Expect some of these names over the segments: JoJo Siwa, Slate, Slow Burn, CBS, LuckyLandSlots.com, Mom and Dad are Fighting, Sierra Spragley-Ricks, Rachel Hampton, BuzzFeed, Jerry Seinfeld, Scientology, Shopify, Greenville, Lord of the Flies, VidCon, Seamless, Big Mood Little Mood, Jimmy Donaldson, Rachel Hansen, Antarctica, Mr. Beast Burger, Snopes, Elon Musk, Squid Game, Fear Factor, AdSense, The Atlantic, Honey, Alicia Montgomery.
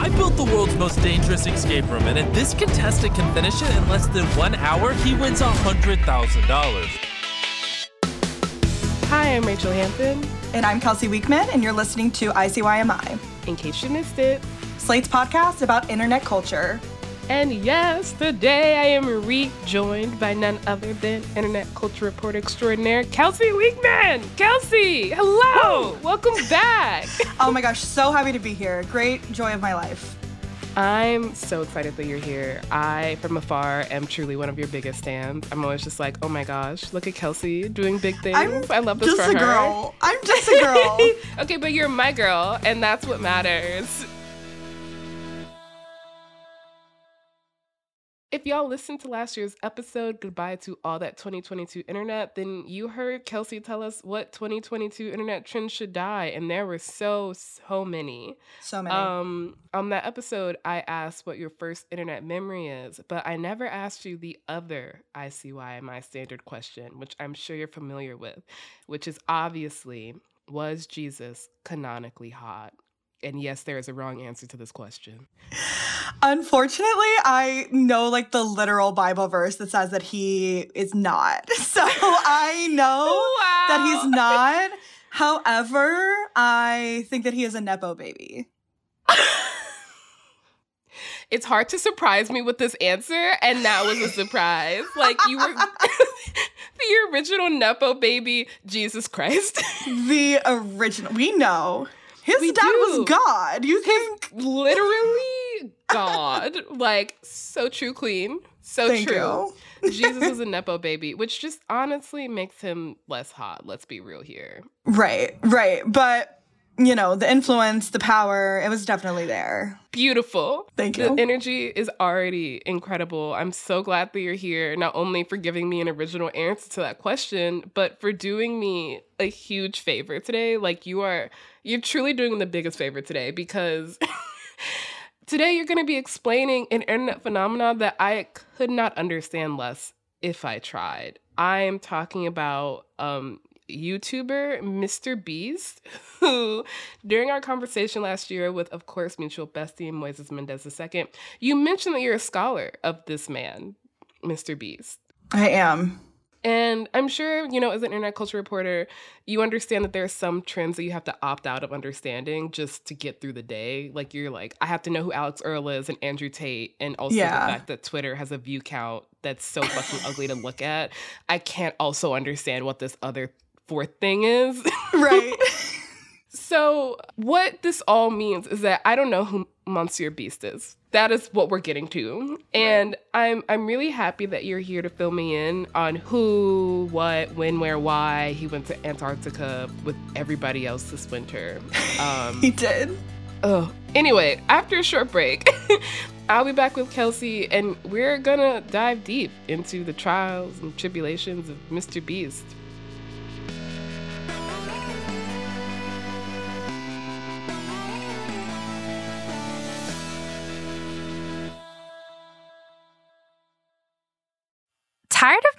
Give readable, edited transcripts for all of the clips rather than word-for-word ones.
I built the world's most dangerous escape room, and if this contestant can finish it in less than 1 hour, he wins $100,000. Hi, I'm Rachel Hansen. And I'm Kelsey Weekman, and you're listening to ICYMI. In case you missed it. Slate's podcast about internet culture. And yes, today I am rejoined by none other than internet culture reporter extraordinaire, Kelsey Weekman. Kelsey, hello. Whoa. Welcome back. Oh my gosh, so happy to be here. Great joy of my life. I'm so excited that you're here. I, from afar, am truly one of your biggest fans. I'm always just like, oh my gosh, look at Kelsey doing big things. I love this for her. I'm just a girl. Okay, but you're my girl, and that's what matters. If y'all listened to last year's episode, Goodbye to All That 2022 Internet, then you heard Kelsey tell us what 2022 internet trends should die, and there were so many. So many. On that episode, I asked what your first internet memory is, but I never asked you the other ICYMI standard question, which I'm sure you're familiar with, which is obviously, was Jesus canonically hot? And yes, there is a wrong answer to this question. Unfortunately, I know like the literal Bible verse that says that he is not. So I know that he's not. However, I think that he is a Nepo baby. It's hard to surprise me with this answer. And that was a surprise. Like you were... The original Nepo baby, Jesus Christ. The original. We know. His dad was God. You think? Literally God. Like, so true, queen. So Thank true. You. Jesus was a Nepo baby, which just honestly makes him less hot. Let's be real here. Right. But, you know, the influence, the power, it was definitely there. Beautiful. Thank you. The energy is already incredible. I'm so glad that you're here, not only for giving me an original answer to that question, but for doing me a huge favor today. Like, you're truly doing the biggest favor today, because today you're going to be explaining an internet phenomenon that I could not understand less if I tried. I am talking about YouTuber Mr. Beast, who during our conversation last year with, of course, mutual bestie Moises Mendez II, you mentioned that you're a scholar of this man, Mr. Beast. I am. And I'm sure, you know, as an internet culture reporter, you understand that there are some trends that you have to opt out of understanding just to get through the day. Like, you're like, I have to know who Alex Earle is and Andrew Tate, and also the fact that Twitter has a view count that's so fucking ugly to look at. I can't also understand what this other fourth thing is. Right. So what this all means is that I don't know who Monsieur Beast is. That is what we're getting to. And I'm really happy that you're here to fill me in on who, what, when, where, why he went to Antarctica with everybody else this winter. He did. Anyway, after a short break, I'll be back with Kelsey, and we're going to dive deep into the trials and tribulations of Mr. Beast. Tired of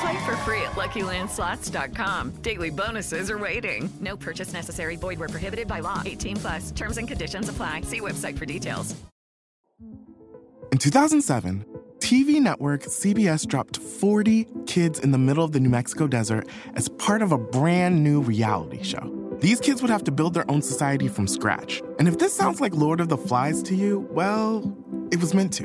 Play for free at LuckyLandSlots.com. Daily bonuses are waiting. No purchase necessary. Void where prohibited by law. 18 plus. Terms and conditions apply. See website for details. In 2007, TV network CBS dropped 40 kids in the middle of the New Mexico desert as part of a brand new reality show. These kids would have to build their own society from scratch. And if this sounds like Lord of the Flies to you, well, it was meant to.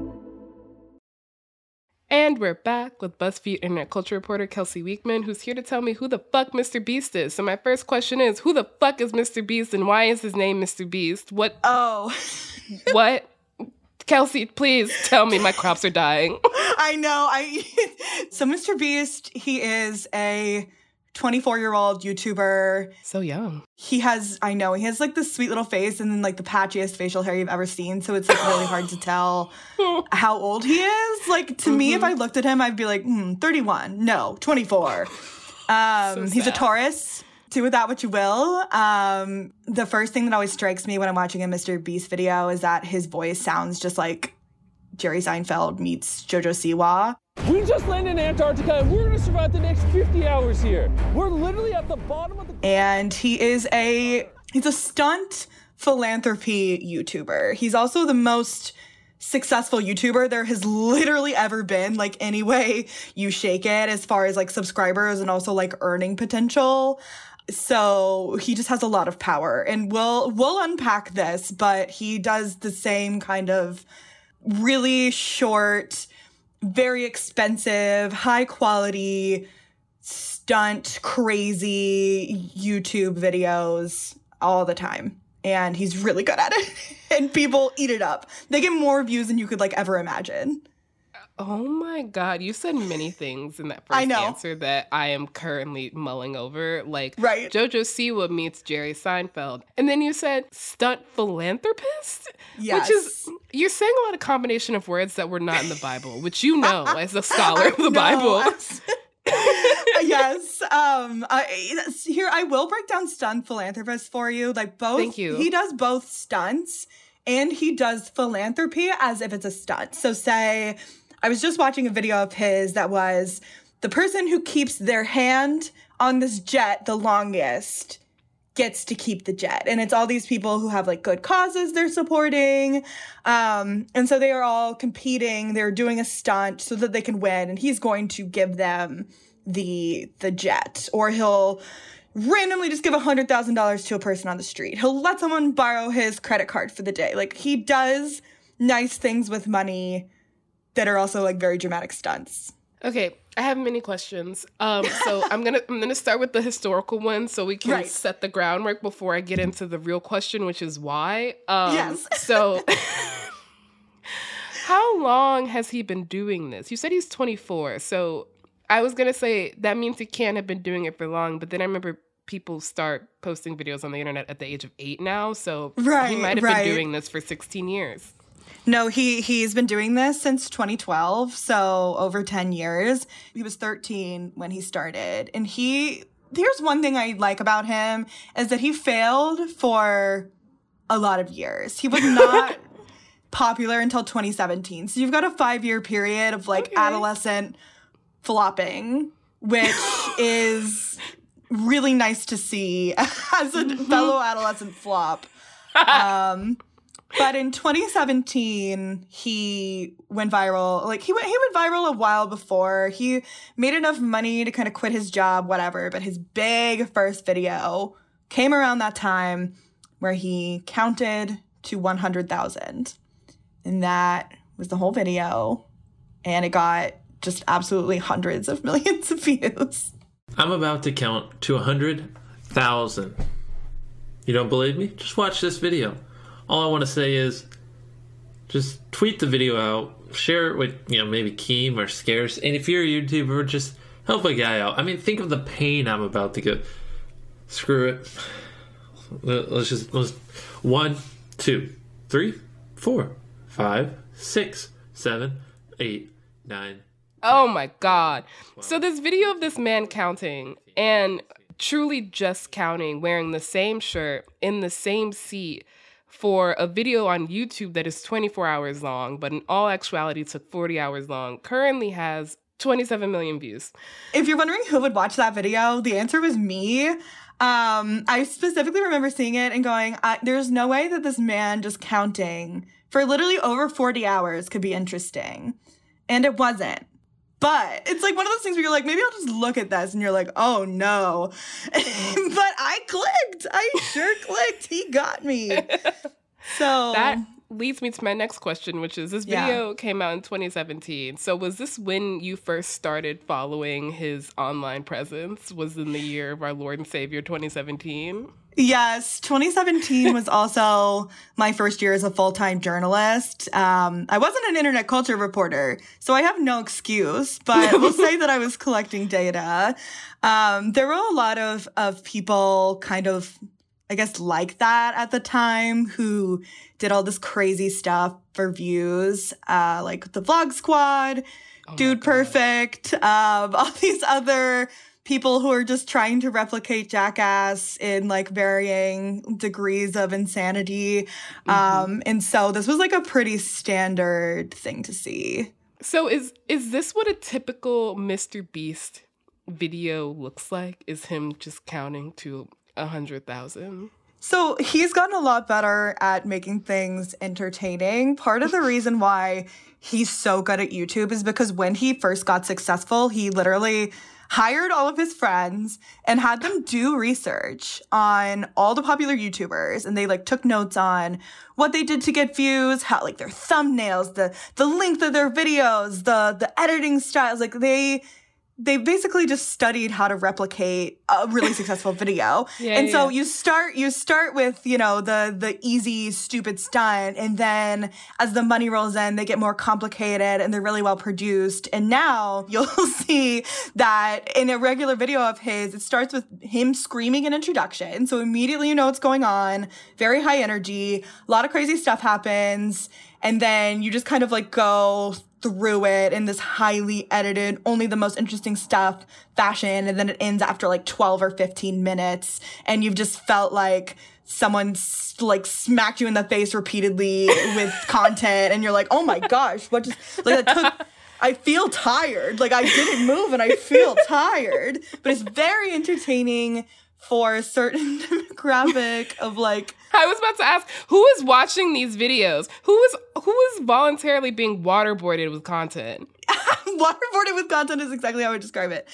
And we're back with BuzzFeed internet culture reporter Kelsey Weekman, who's here to tell me who the fuck Mr. Beast is. So my first question is, who the fuck is Mr. Beast and why is his name Mr. Beast? What? Oh. What? Kelsey, please tell me my crops are dying. I know. So Mr. Beast, he is a 24-year-old YouTuber. So young. He has like this sweet little face and then like the patchiest facial hair you've ever seen. So it's like really hard to tell how old he is. Like to me, if I looked at him, I'd be like, 31. No, 24. So he's a Taurus. Do with that what you will. The first thing that always strikes me when I'm watching a Mr. Beast video is that his voice sounds just like Jerry Seinfeld meets JoJo Siwa. We just landed in Antarctica, and we're going to survive the next 50 hours here. We're literally at the bottom of the... And he's a stunt philanthropy YouTuber. He's also the most successful YouTuber there has literally ever been, like any way you shake it, as far as like subscribers and also like earning potential. So he just has a lot of power. And we'll unpack this, but he does the same kind of really short... very expensive, high-quality, stunt, crazy YouTube videos all the time. And he's really good at it. And people eat it up. They get more views than you could, like, ever imagine. Oh, my God. You said many things in that first answer that I am currently mulling over. Like, right. JoJo Siwa meets Jerry Seinfeld. And then you said stunt philanthropist? Yes. Which is, you're saying a lot of combination of words that were not in the Bible, which you know as a scholar of the Bible. Yes. Here, I will break down stunt philanthropist for you. Like, both. Thank you. He does both stunts and he does philanthropy as if it's a stunt. So say... I was just watching a video of his that was the person who keeps their hand on this jet the longest gets to keep the jet. And it's all these people who have like good causes they're supporting. And so they are all competing. They're doing a stunt so that they can win. And he's going to give them the jet, or he'll randomly just give $100,000 to a person on the street. He'll let someone borrow his credit card for the day. Like he does nice things with money that are also like very dramatic stunts. Okay, I have many questions. So I'm gonna start with the historical one so we can set the groundwork before I get into the real question, which is why. Yes. So how long has he been doing this? You said he's 24. So I was gonna say that means he can't have been doing it for long, but then I remember people start posting videos on the internet at the age of 8 now. So he might have been doing this for 16 years. No, he's been doing this since 2012, so over 10 years. He was 13 when he started. And here's one thing I like about him is that he failed for a lot of years. He was not popular until 2017. So you've got a 5-year period of like adolescent flopping, which is really nice to see as a fellow adolescent flop. But in 2017, he went viral. Like, he went viral a while before. He made enough money to kind of quit his job, whatever. But his big first video came around that time where he counted to 100,000. And that was the whole video. And it got just absolutely hundreds of millions of views. I'm about to count to 100,000. You don't believe me? Just watch this video. All I want to say is just tweet the video out, share it with, maybe Keem or Scarce. And if you're a YouTuber, just help a guy out. I mean, think of the pain I'm about to go. Screw it. Let's 1, 2, 3, 4, 5, 6, 7, 8, 9. Oh my God. So this video of this man counting and truly just counting, wearing the same shirt in the same seat for a video on YouTube that is 24 hours long, but in all actuality took 40 hours long, currently has 27 million views. If you're wondering who would watch that video, the answer was me. I specifically remember seeing it and going, there's no way that this man just counting for literally over 40 hours could be interesting. And it wasn't. But it's like one of those things where you're like, maybe I'll just look at this. And you're like, oh, no. But I clicked. I sure clicked. He got me. So that leads me to my next question, which is this video came out in 2017. So was this when you first started following his online presence? Was in the year of our Lord and Savior, 2017? Yes. 2017 was also my first year as a full-time journalist. I wasn't an internet culture reporter, so I have no excuse, but we'll say that I was collecting data. There were a lot of people kind of, I guess, like that at the time who did all this crazy stuff for views, like the Vlog Squad, Dude Perfect, all these other people who are just trying to replicate Jackass in, like, varying degrees of insanity. And so this was, like, a pretty standard thing to see. So is this what a typical Mr. Beast video looks like? Is him just counting to 100,000? So he's gotten a lot better at making things entertaining. Part of the reason why he's so good at YouTube is because when he first got successful, he literally hired all of his friends and had them do research on all the popular YouTubers. And they, like, took notes on what they did to get views, how, like, their thumbnails, the length of their videos, the editing styles. Like, they basically just studied how to replicate a really successful video. So you start with, you know, the easy, stupid stunt. And then as the money rolls in, they get more complicated and they're really well produced. And now you'll see that in a regular video of his, it starts with him screaming an introduction. So immediately you know what's going on. Very high energy. A lot of crazy stuff happens. And then you just kind of, like, go through it in this highly edited, only the most interesting stuff fashion. And then it ends after, like, 12 or 15 minutes. And you've just felt like someone, like, smacked you in the face repeatedly with content. And you're like, oh, my gosh, what just, like, that took, I feel tired. Like, I didn't move and I feel tired. But it's very entertaining for a certain demographic of, like, I was about to ask, who is watching these videos? Who is voluntarily being waterboarded with content? Waterboarded with content is exactly how I would describe it.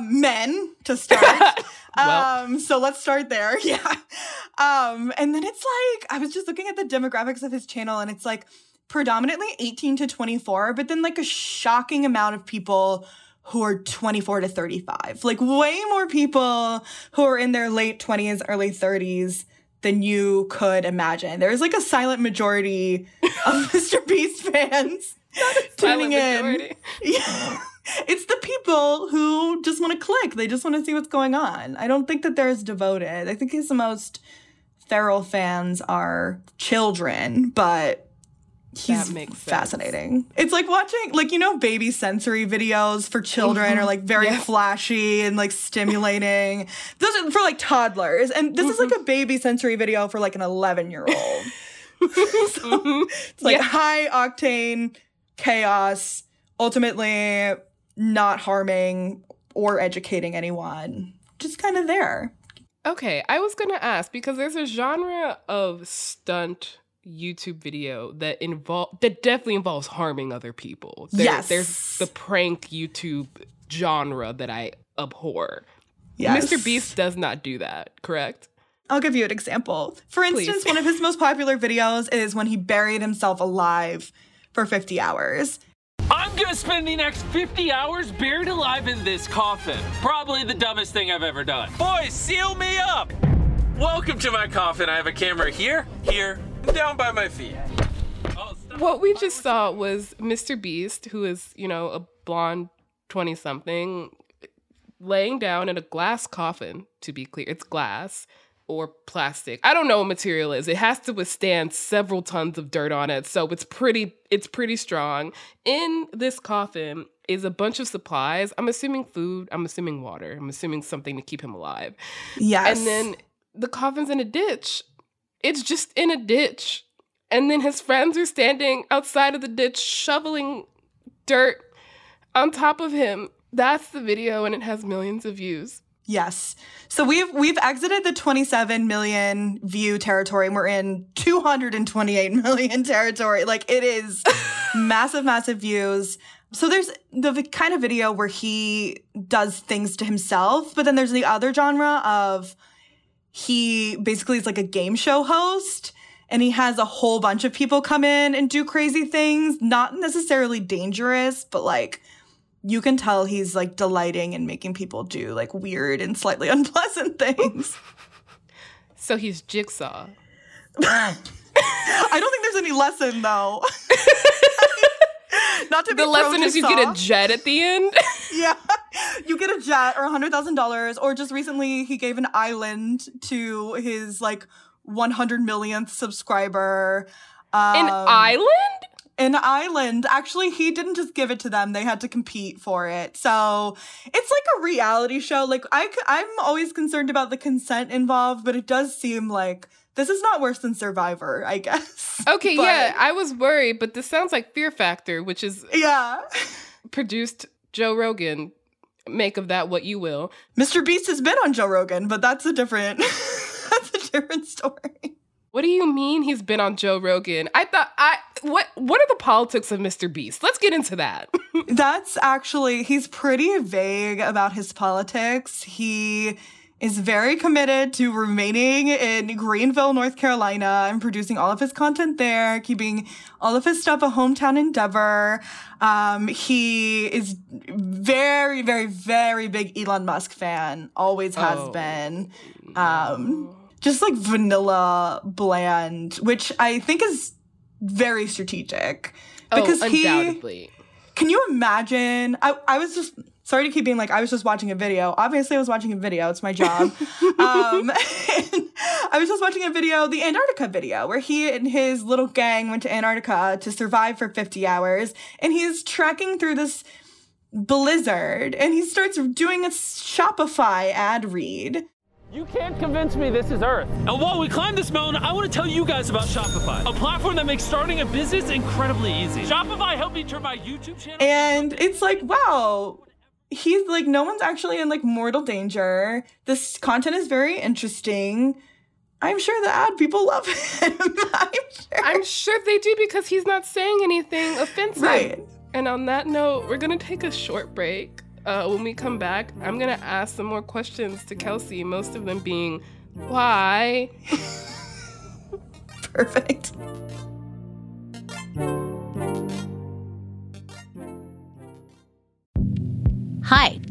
Men, to start. So let's start there. Yeah. And then it's like, I was just looking at the demographics of his channel, and it's like predominantly 18 to 24, but then, like, a shocking amount of people who are 24 to 35. Like, way more people who are in their late 20s, early 30s than you could imagine. There's, like, a silent majority of Mr. Beast fans tuning in. Yeah. It's the people who just want to click. They just want to see what's going on. I don't think that they're as devoted. I think his most feral fans are children, but he's fascinating. It's like watching, like, you know, baby sensory videos for children are, like, very flashy and, like, stimulating. Those are for, like, toddlers. And this is, like, a baby sensory video for, like, an 11-year-old. So it's, like, high octane chaos, ultimately not harming or educating anyone. Just kind of there. Okay, I was going to ask, because there's a genre of stunt YouTube video that definitely involves harming other people. There's the prank YouTube genre that I abhor. Yes. Mr. Beast does not do that, correct? I'll give you an example. For instance, one of his most popular videos is when he buried himself alive for 50 hours. I'm gonna spend the next 50 hours buried alive in this coffin. Probably the dumbest thing I've ever done. Boys, seal me up! Welcome to my coffin. I have a camera here, down by my feet. What we just saw was Mr. Beast, who is, you know, a blonde 20-something, laying down in a glass coffin, to be clear. It's glass, or plastic. I don't know what material it is. It has to withstand several tons of dirt on it. So it's pretty strong. In this coffin is a bunch of supplies. I'm assuming food. I'm assuming water. I'm assuming something to keep him alive. Yes. And then the coffin's in a ditch. It's just in a ditch. And then his friends are standing outside of the ditch shoveling dirt on top of him. That's the video, and it has millions of views. Yes. So we've exited the 27 million view territory, and we're in 228 million territory. Like, it is massive, massive views. So there's the kind of video where he does things to himself, but then there's the other genre of he basically is like a game show host, and he has a whole bunch of people come in and do crazy things, not necessarily dangerous, but like you can tell he's like delighting in making people do like weird and slightly unpleasant things. So he's Jigsaw. I don't think there's any lesson though. Not to be the lesson is you get a jet at the end. Yeah, you get a jet or $100,000, or just recently he gave an island to his like 100 millionth subscriber. An island? An island. Actually, he didn't just give it to them. They had to compete for it. So it's like a reality show. Like, I'm always concerned about the consent involved, but it does seem like this is not worse than Survivor, I guess. Okay, but, yeah, I was worried, but this sounds like Fear Factor, which is produced Joe Rogan. Make of that what you will. Mr. Beast has been on Joe Rogan, but that's a different... different story. What do you mean he's been on Joe Rogan? What are the politics of Mr. Beast? Let's get into that. That's actually, he's pretty vague about his politics. He is very committed to remaining in Greenville, North Carolina, and producing all of his content there, keeping all of his stuff a hometown endeavor. He is very, very, very big Elon Musk fan. Always has been. Just like vanilla, bland, which I think is very strategic. Because undoubtedly. Can you imagine? I was just, sorry to keep being like, I was just watching a video. Obviously, I was watching a video. It's my job. I was just watching a video, the Antarctica video, where he and his little gang went to Antarctica to survive for 50 hours. And he's trekking through this blizzard. And he starts doing a Shopify ad read. You can't convince me this is Earth. And while we climb this mountain, I want to tell you guys about Shopify, a platform that makes starting a business incredibly easy. Shopify helped me turn my YouTube channel... And it's like, wow, he's like, no one's actually in like mortal danger. This content is very interesting. I'm sure the ad people love him. I'm sure they do because he's not saying anything offensive. Right. And on that note, we're going to take a short break. When we come back, I'm going to ask some more questions to Kelsey, most of them being, why? Perfect. Hi,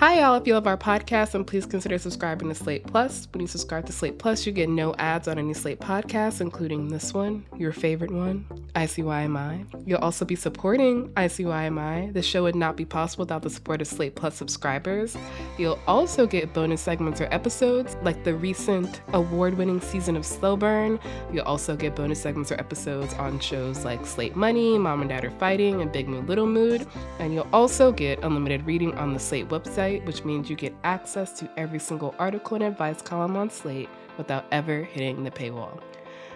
Hi, y'all. If you love our podcast, then please consider subscribing to Slate Plus. When you subscribe to Slate Plus, you get no ads on any Slate podcast, including this one, your favorite one, ICYMI. You'll also be supporting ICYMI. The show would not be possible without the support of Slate Plus subscribers. You'll also get bonus segments or episodes, like the recent award-winning season of Slow Burn. You'll also get bonus segments or episodes on shows like Slate Money, Mom and Dad Are Fighting, and Big Mood, Little Mood. And you'll also get unlimited reading on the Slate website, which means you get access to every single article and advice column on Slate without ever hitting the paywall.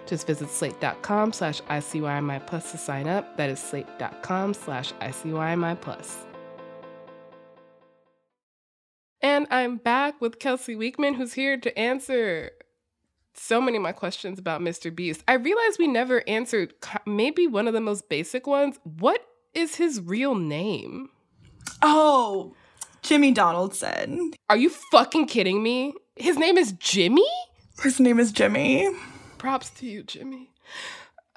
Just visit slate.com/ICYMI+ to sign up. That is slate.com/ICYMI+. And I'm back with Kelsey Weekman, who's here to answer so many of my questions about Mr. Beast. I realized we never answered maybe one of the most basic ones. What is his real name? Oh, Jimmy Donaldson. Are you fucking kidding me? His name is Jimmy? His name is Jimmy. Props to you, Jimmy.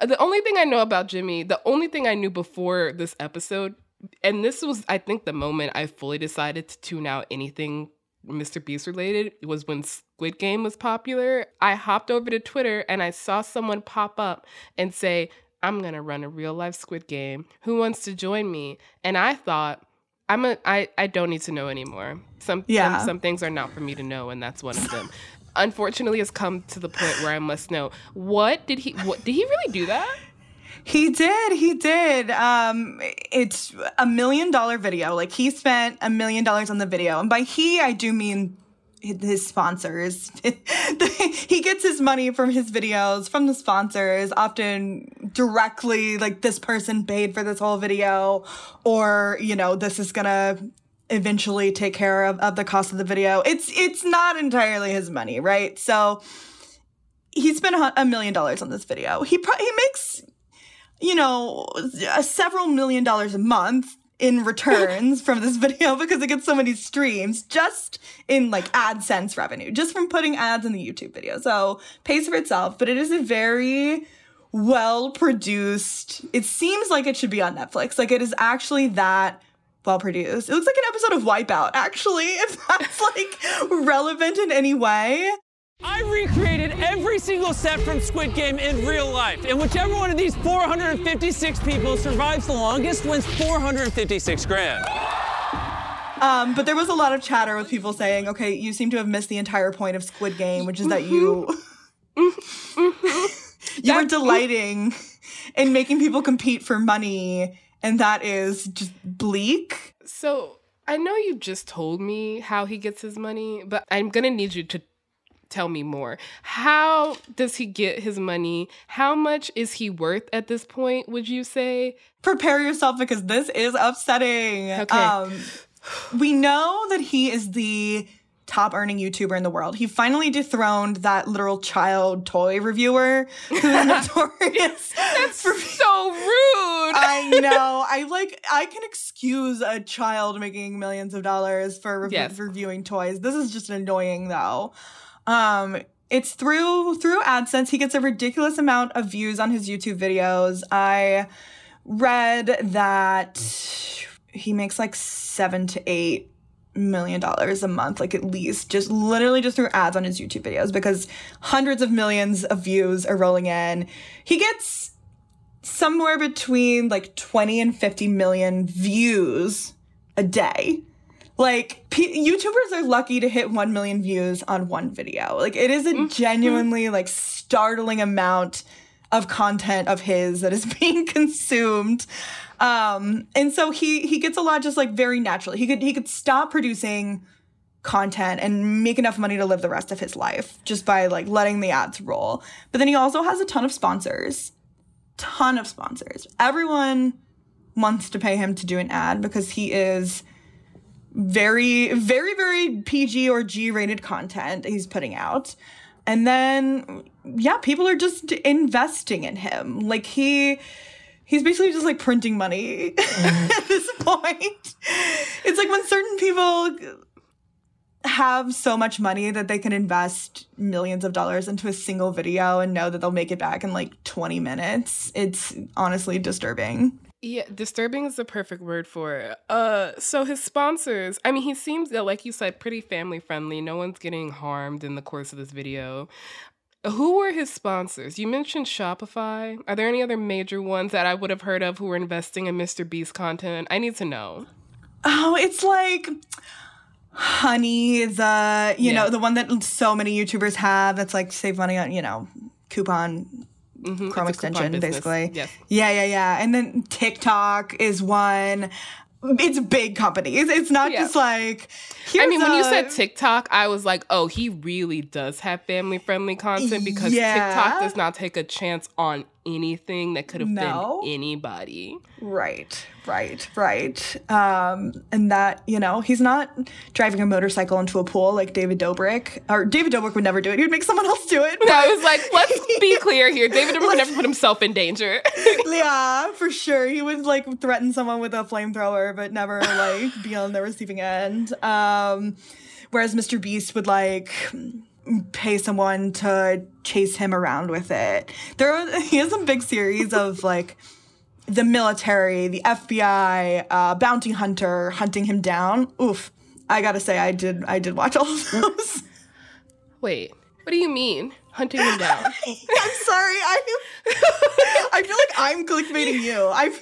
The only thing I know about Jimmy, the only thing I knew before this episode, and this was, I think, the moment I fully decided to tune out anything Mr. Beast related, was when Squid Game was popular. I hopped over to Twitter and I saw someone pop up and say, I'm going to run a real life Squid Game. Who wants to join me? And I thought, I don't need to know anymore. Some things are not for me to know, and that's one of them. Unfortunately, has come to the point where I must know. Did he really do that? He did. It's $1 million video. Like, he spent $1 million on the video. And by he, I do mean his sponsors. He gets his money from his videos, from the sponsors, often directly, like, this person paid for this whole video, or, you know, this is going to eventually take care of the cost of the video. It's not entirely his money, right? So he spent $1 million on this video. He makes, you know, several million dollars a month in returns from this video, because it gets so many streams just in, like, AdSense revenue, just from putting ads in the YouTube video. So pays for itself, but it is a very well-produced, it seems like it should be on Netflix. Like, it is actually that well-produced. It looks like an episode of Wipeout, actually, if that's, like, relevant in any way. I recreated every single set from Squid Game in real life, in whichever one of these 456 people survives the longest wins 456 grand. But there was a lot of chatter with people saying, okay, you seem to have missed the entire point of Squid Game, which is that you are delighting in making people compete for money, and that is just bleak. So I know you just told me how he gets his money, but I'm going to need you to tell me more. How does he get his money? How much is he worth at this point, would you say? Prepare yourself, because this is upsetting. Okay. We know that he is the top earning YouTuber in the world. He finally dethroned that literal child toy reviewer who is notorious. That's for so rude. I know. I can excuse a child making millions of dollars for reviewing toys. This is just annoying, though. It's through AdSense. He gets a ridiculous amount of views on his YouTube videos. I read that he makes like $7 to $8 million a month, like, at least, just literally just through ads on his YouTube videos, because hundreds of millions of views are rolling in. He gets somewhere between like 20 and 50 million views a day. Like, YouTubers are lucky to hit 1 million views on one video. Like, it is a genuinely, like, startling amount of content of his that is being consumed. And so he gets a lot just, like, very naturally. He could stop producing content and make enough money to live the rest of his life just by, like, letting the ads roll. But then he also has a ton of sponsors. Everyone wants to pay him to do an ad because he is very, very, very PG or G-rated content he's putting out. And then, yeah, people are just investing in him. Like, he's basically just, like, printing money at this point. It's like when certain people have so much money that they can invest millions of dollars into a single video and know that they'll make it back in, like, 20 minutes. It's honestly disturbing. Yeah, disturbing is the perfect word for it. So his sponsors, I mean, he seems, like you said, pretty family friendly. No one's getting harmed in the course of this video. Who were his sponsors? You mentioned Shopify. Are there any other major ones that I would have heard of who were investing in Mr. Beast content? I need to know. Oh, it's like Honey, the, you know, the one that so many YouTubers have that's like save money on, coupon. Mm-hmm. Chrome extension, basically. Yes. Yeah. And then TikTok is one. It's a big company. It's not just like... when you said TikTok, I was like, oh, he really does have family-friendly content because TikTok does not take a chance on anything that could offend anybody. Right. And that, he's not driving a motorcycle into a pool like David Dobrik. Or David Dobrik would never do it. He would make someone else do it. I was like, let's be clear here. David Dobrik would never put himself in danger. Yeah, for sure. He would, threaten someone with a flamethrower, but never, be on the receiving end. Whereas Mr. Beast would, pay someone to chase him around with it. He has some big series of the military, the FBI, bounty hunter hunting him down. Oof. I gotta say I did watch all of those. Wait, what do you mean? Hunting him down? I'm sorry. I feel like I'm clickbaiting you. I'm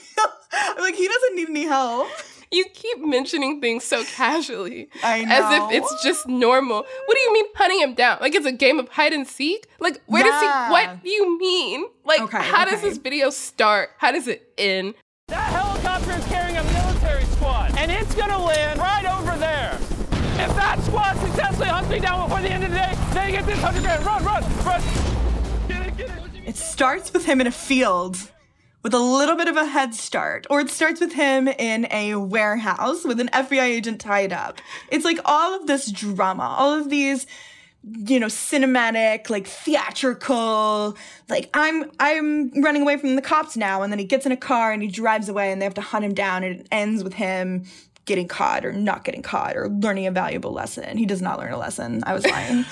like, he doesn't need any help. You keep mentioning things so casually. I know. As if it's just normal. What do you mean hunting him down? It's a game of hide and seek? Where does he... What do you mean? How does this video start? How does it end? That helicopter is carrying a military squad, and it's going to land right over there. If that squad successfully hunts me down before the end of the day, they get this $100,000. Run. Get it. It starts with him in a field. With a little bit of a head start. Or it starts with him in a warehouse with an FBI agent tied up. It's all of this drama, all of these, cinematic, theatrical, I'm running away from the cops now. And then he gets in a car and he drives away and they have to hunt him down. And it ends with him getting caught or not getting caught or learning a valuable lesson. He does not learn a lesson. I was lying.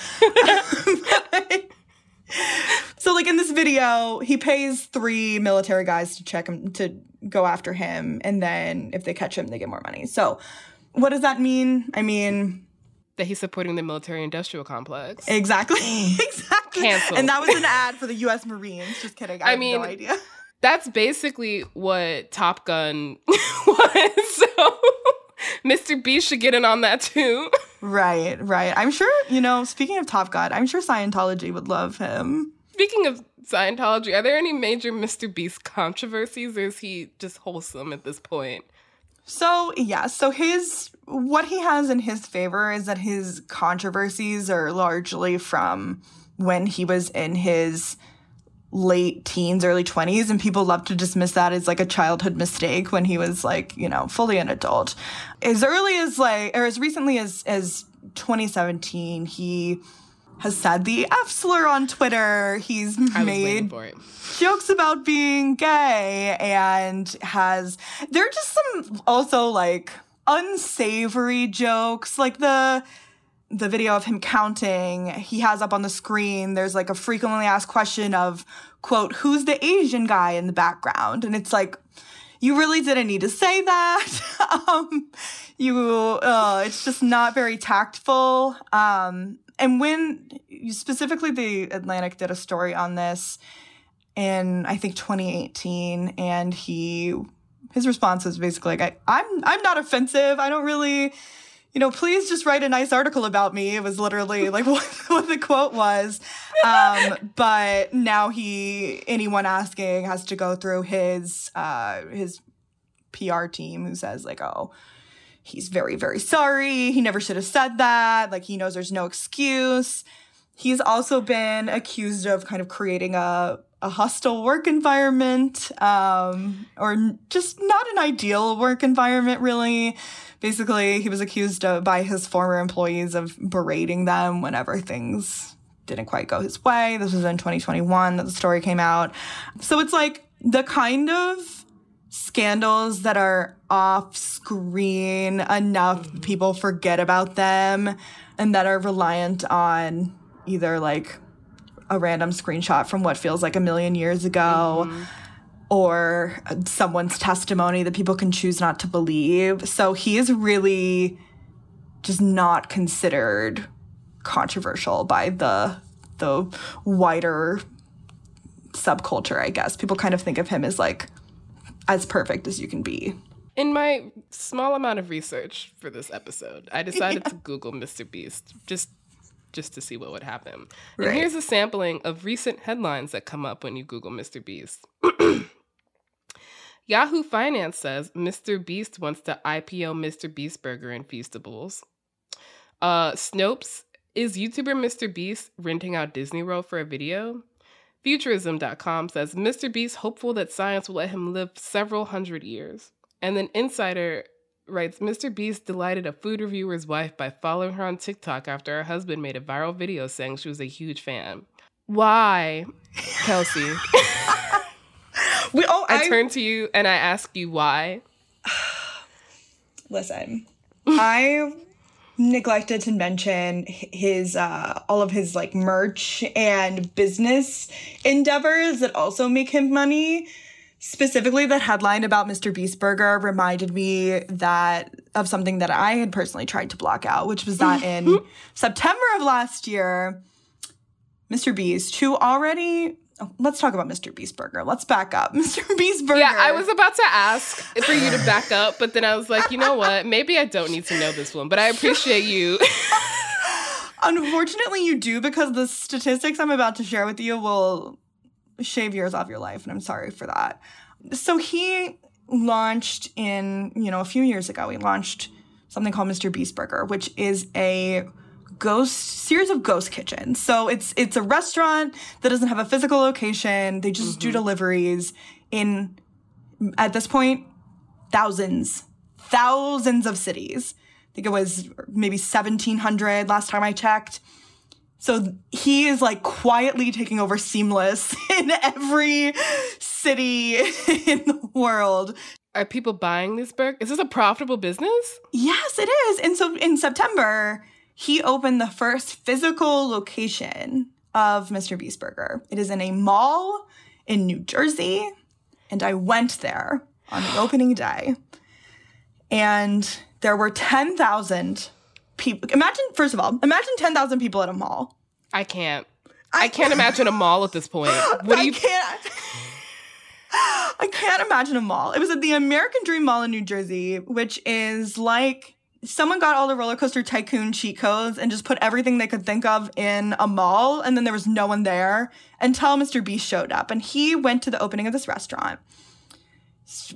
So, in this video, he pays 3 military guys to check him, to go after him, and then if they catch him, they get more money. So, what does that mean? I mean... That he's supporting the military-industrial complex. Exactly. Canceled. And that was an ad for the U.S. Marines. Just kidding. I have no idea. That's basically what Top Gun was, so... Mr. Beast should get in on that, too. Right. I'm sure, speaking of Top God, I'm sure Scientology would love him. Speaking of Scientology, are there any major Mr. Beast controversies, or is he just wholesome at this point? So, yeah. So what he has in his favor is that his controversies are largely from when he was in his late teens, early 20s, and people love to dismiss that as a childhood mistake when he was fully an adult. As early as or as recently as 2017, he has said the F slur on Twitter. He's made jokes about being gay and there are just some also unsavory jokes the video of him counting he has up on the screen. There's a frequently asked question of, quote, who's the Asian guy in the background? And it's you really didn't need to say that. It's just not very tactful. And when specifically The Atlantic did a story on this in, I think, 2018, and his response is basically I'm not offensive. I don't really... please just write a nice article about me. It was literally what the quote was. But now anyone asking has to go through his PR team who says oh, he's very, very sorry. He never should have said that. He knows there's no excuse. He's also been accused of kind of creating a hostile work environment, or just not an ideal work environment, really. Basically, he was accused by his former employees of berating them whenever things didn't quite go his way. This was in 2021 that the story came out. So it's the kind of scandals that are off screen enough, people forget about them, and that are reliant on either a random screenshot from what feels like a million years ago, or someone's testimony that people can choose not to believe. So he is really just not considered controversial by the wider subculture, I guess. People kind of think of him as like as perfect as you can be. In my small amount of research for this episode, I decided to Google Mr. Beast just to see what would happen. Right. And here's a sampling of recent headlines that come up when you Google Mr. Beast. Yahoo Finance says Mr. Beast wants to IPO Mr. Beast Burger and Feastables. Snopes, is YouTuber Mr. Beast renting out Disney World for a video? Futurism.com says Mr. Beast hopeful that science will let him live several hundred years. And then Insider writes, Mr. Beast delighted a food reviewer's wife by following her on TikTok after her husband made a viral video saying she was a huge fan. Why, Kelsey? I turn to you and I ask you why. Listen, I neglected to mention his all of his like merch and business endeavors that also make him money. Specifically, that headline about Mr. Beast Burger reminded me that of something that I had personally tried to block out, which was that in September of last year, Mr. Beast, who already... Oh, let's talk about Mr. Beast Burger. Let's back up. Mr. Beast Burger. Yeah, I was about to ask for you to back up, but then I was like, you know what? Maybe I don't need to know this one, but I appreciate you. Unfortunately, you do, because the statistics I'm about to share with you will shave years off your life, and I'm sorry for that. So he launched a few years ago, he launched something called Mr. Beast Burger, which is a series of ghost kitchens. So it's a restaurant that doesn't have a physical location. They just do deliveries in, at this point, thousands of cities. I think it was maybe 1,700 last time I checked. So he is like quietly taking over Seamless in every city in the world. Are people buying this burger? Is this a profitable business? Yes, it is. And so in September, he opened the first physical location of Mr. Beast Burger. It is in a mall in New Jersey, and I went there on the opening day, and there were 10,000 people. Imagine 10,000 people at a mall. I can't imagine a mall at this point. I can't imagine a mall. It was at the American Dream Mall in New Jersey, which is like... Someone got all the Roller Coaster Tycoon cheat codes and just put everything they could think of in a mall, and then there was no one there until Mr. Beast showed up. And he went to the opening of this restaurant.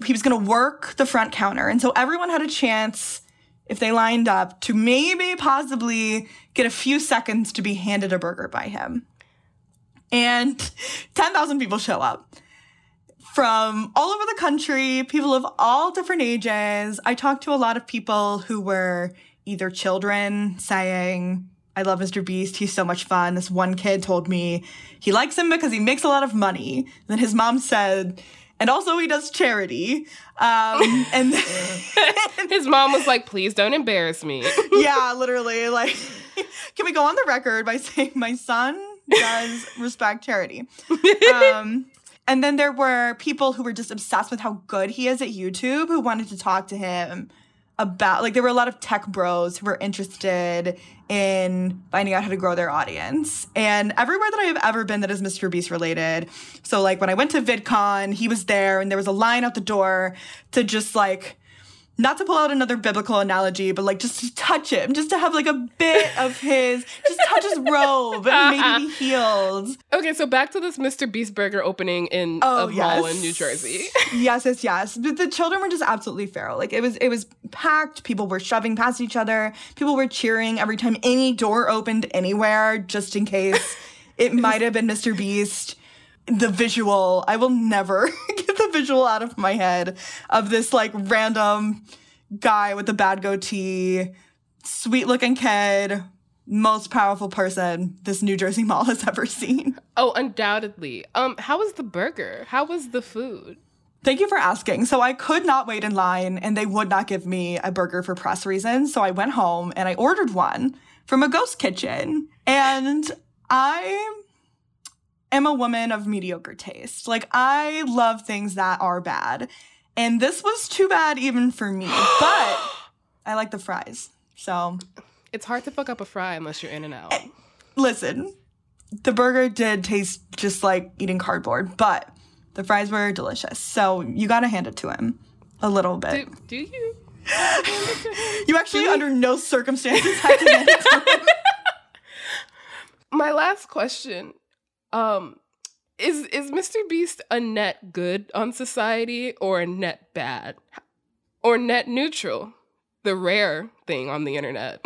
He was going to work the front counter. And so everyone had a chance, if they lined up, to maybe possibly get a few seconds to be handed a burger by him. And 10,000 people show up. From all over the country, people of all different ages. I talked to a lot of people who were either children saying, I love Mr. Beast, he's so much fun. This one kid told me he likes him because he makes a lot of money. And then his mom said, and also he does charity. And his mom was like, please don't embarrass me. Yeah, literally. Like, can we go on the record by saying my son does respect charity? And then there were people who were just obsessed with how good he is at YouTube who wanted to talk to him about, like, there were a lot of tech bros who were interested in finding out how to grow their audience. And everywhere that I have ever been that is Mr. Beast related, so, like, when I went to VidCon, he was there, and there was a line out the door to just, like, not to pull out another biblical analogy, but, like, just to touch him, just to have, like, a bit of his, just touch his robe and maybe be healed. Okay, so back to this Mr. Beast Burger opening in a mall in New Jersey. Yes. But the children were just absolutely feral. Like, it was packed. People were shoving past each other. People were cheering every time any door opened anywhere, just in case it might have been Mr. Beast. The visual, I will never get the visual out of my head of this, like, random guy with a bad goatee, sweet-looking kid, most powerful person this New Jersey mall has ever seen. Oh, undoubtedly. How was the burger? How was the food? Thank you for asking. So I could not wait in line, and they would not give me a burger for press reasons, so I went home, and I ordered one from a ghost kitchen, and I... am a woman of mediocre taste. Like, I love things that are bad. And this was too bad even for me. But I like the fries. So it's hard to fuck up a fry unless you're in and out. Listen, the burger did taste just like eating cardboard, but the fries were delicious. So you got to hand it to him a little bit. Do you? You actually, under no circumstances, had to hand it to him. My last question, is Mr. Beast a net good on society or a net bad? Or net neutral? The rare thing on the internet.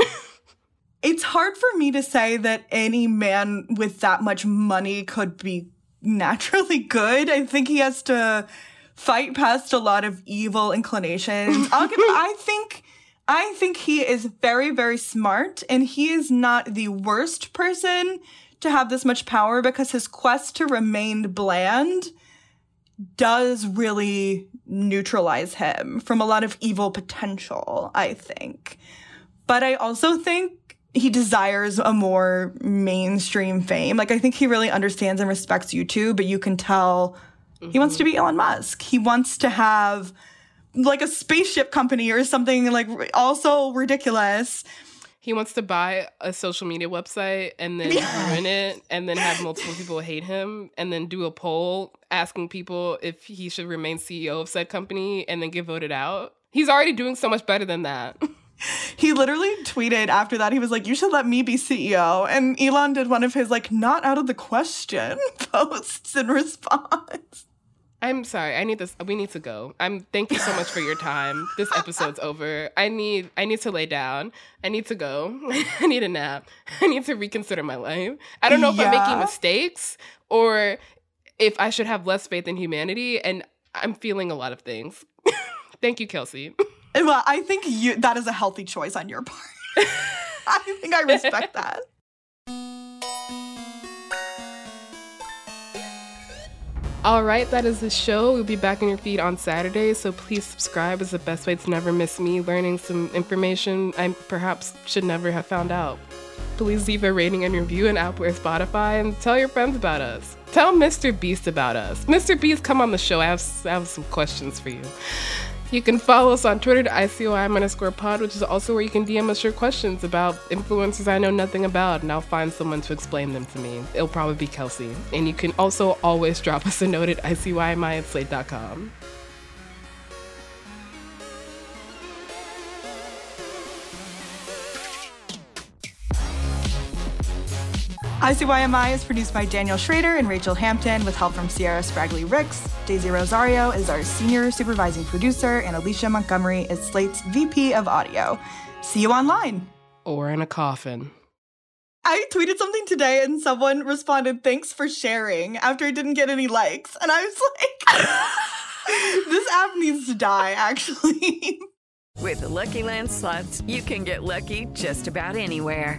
It's hard for me to say that any man with that much money could be naturally good. I think he has to fight past a lot of evil inclinations. I think he is very, very smart, and he is not the worst person to have this much power because his quest to remain bland does really neutralize him from a lot of evil potential, I think. But I also think he desires a more mainstream fame. Like, I think he really understands and respects YouTube, but you can tell he wants to be Elon Musk. He wants to have, like, a spaceship company or something, like, also ridiculous. He wants to buy a social media website and then ruin it and then have multiple people hate him and then do a poll asking people if he should remain CEO of said company and then get voted out. He's already doing so much better than that. He literally tweeted after that, he was like, you should let me be CEO. And Elon did one of his, like, not out of the question posts in response. I'm sorry. I need this. We need to go. Thank you so much for your time. This episode's over. I need to lay down. I need to go. I need a nap. I need to reconsider my life. I don't know if I'm making mistakes or if I should have less faith in humanity. And I'm feeling a lot of things. Thank you, Kelsey. Well, I think that is a healthy choice on your part. I think I respect that. All right, that is the show. We'll be back on your feed on Saturday, so please subscribe. It's the best way to never miss me learning some information I perhaps should never have found out. Please leave a rating and review in Apple or Spotify, and tell your friends about us. Tell Mr. Beast about us. Mr. Beast, come on the show. I have some questions for you. You can follow us on Twitter at ICYMI_pod, which is also where you can DM us your questions about influencers I know nothing about, and I'll find someone to explain them to me. It'll probably be Kelsey. And you can also always drop us a note at ICYMI@Slate.com. ICYMI is produced by Daniel Schrader and Rachel Hampton with help from Sierra Spragley-Ricks. Daisy Rosario is our senior supervising producer, and Alicia Montgomery is Slate's VP of audio. See you online. Or in a coffin. I tweeted something today and someone responded, thanks for sharing, after I didn't get any likes. And I was like, this app needs to die, actually. With the Lucky Land Slots, you can get lucky just about anywhere.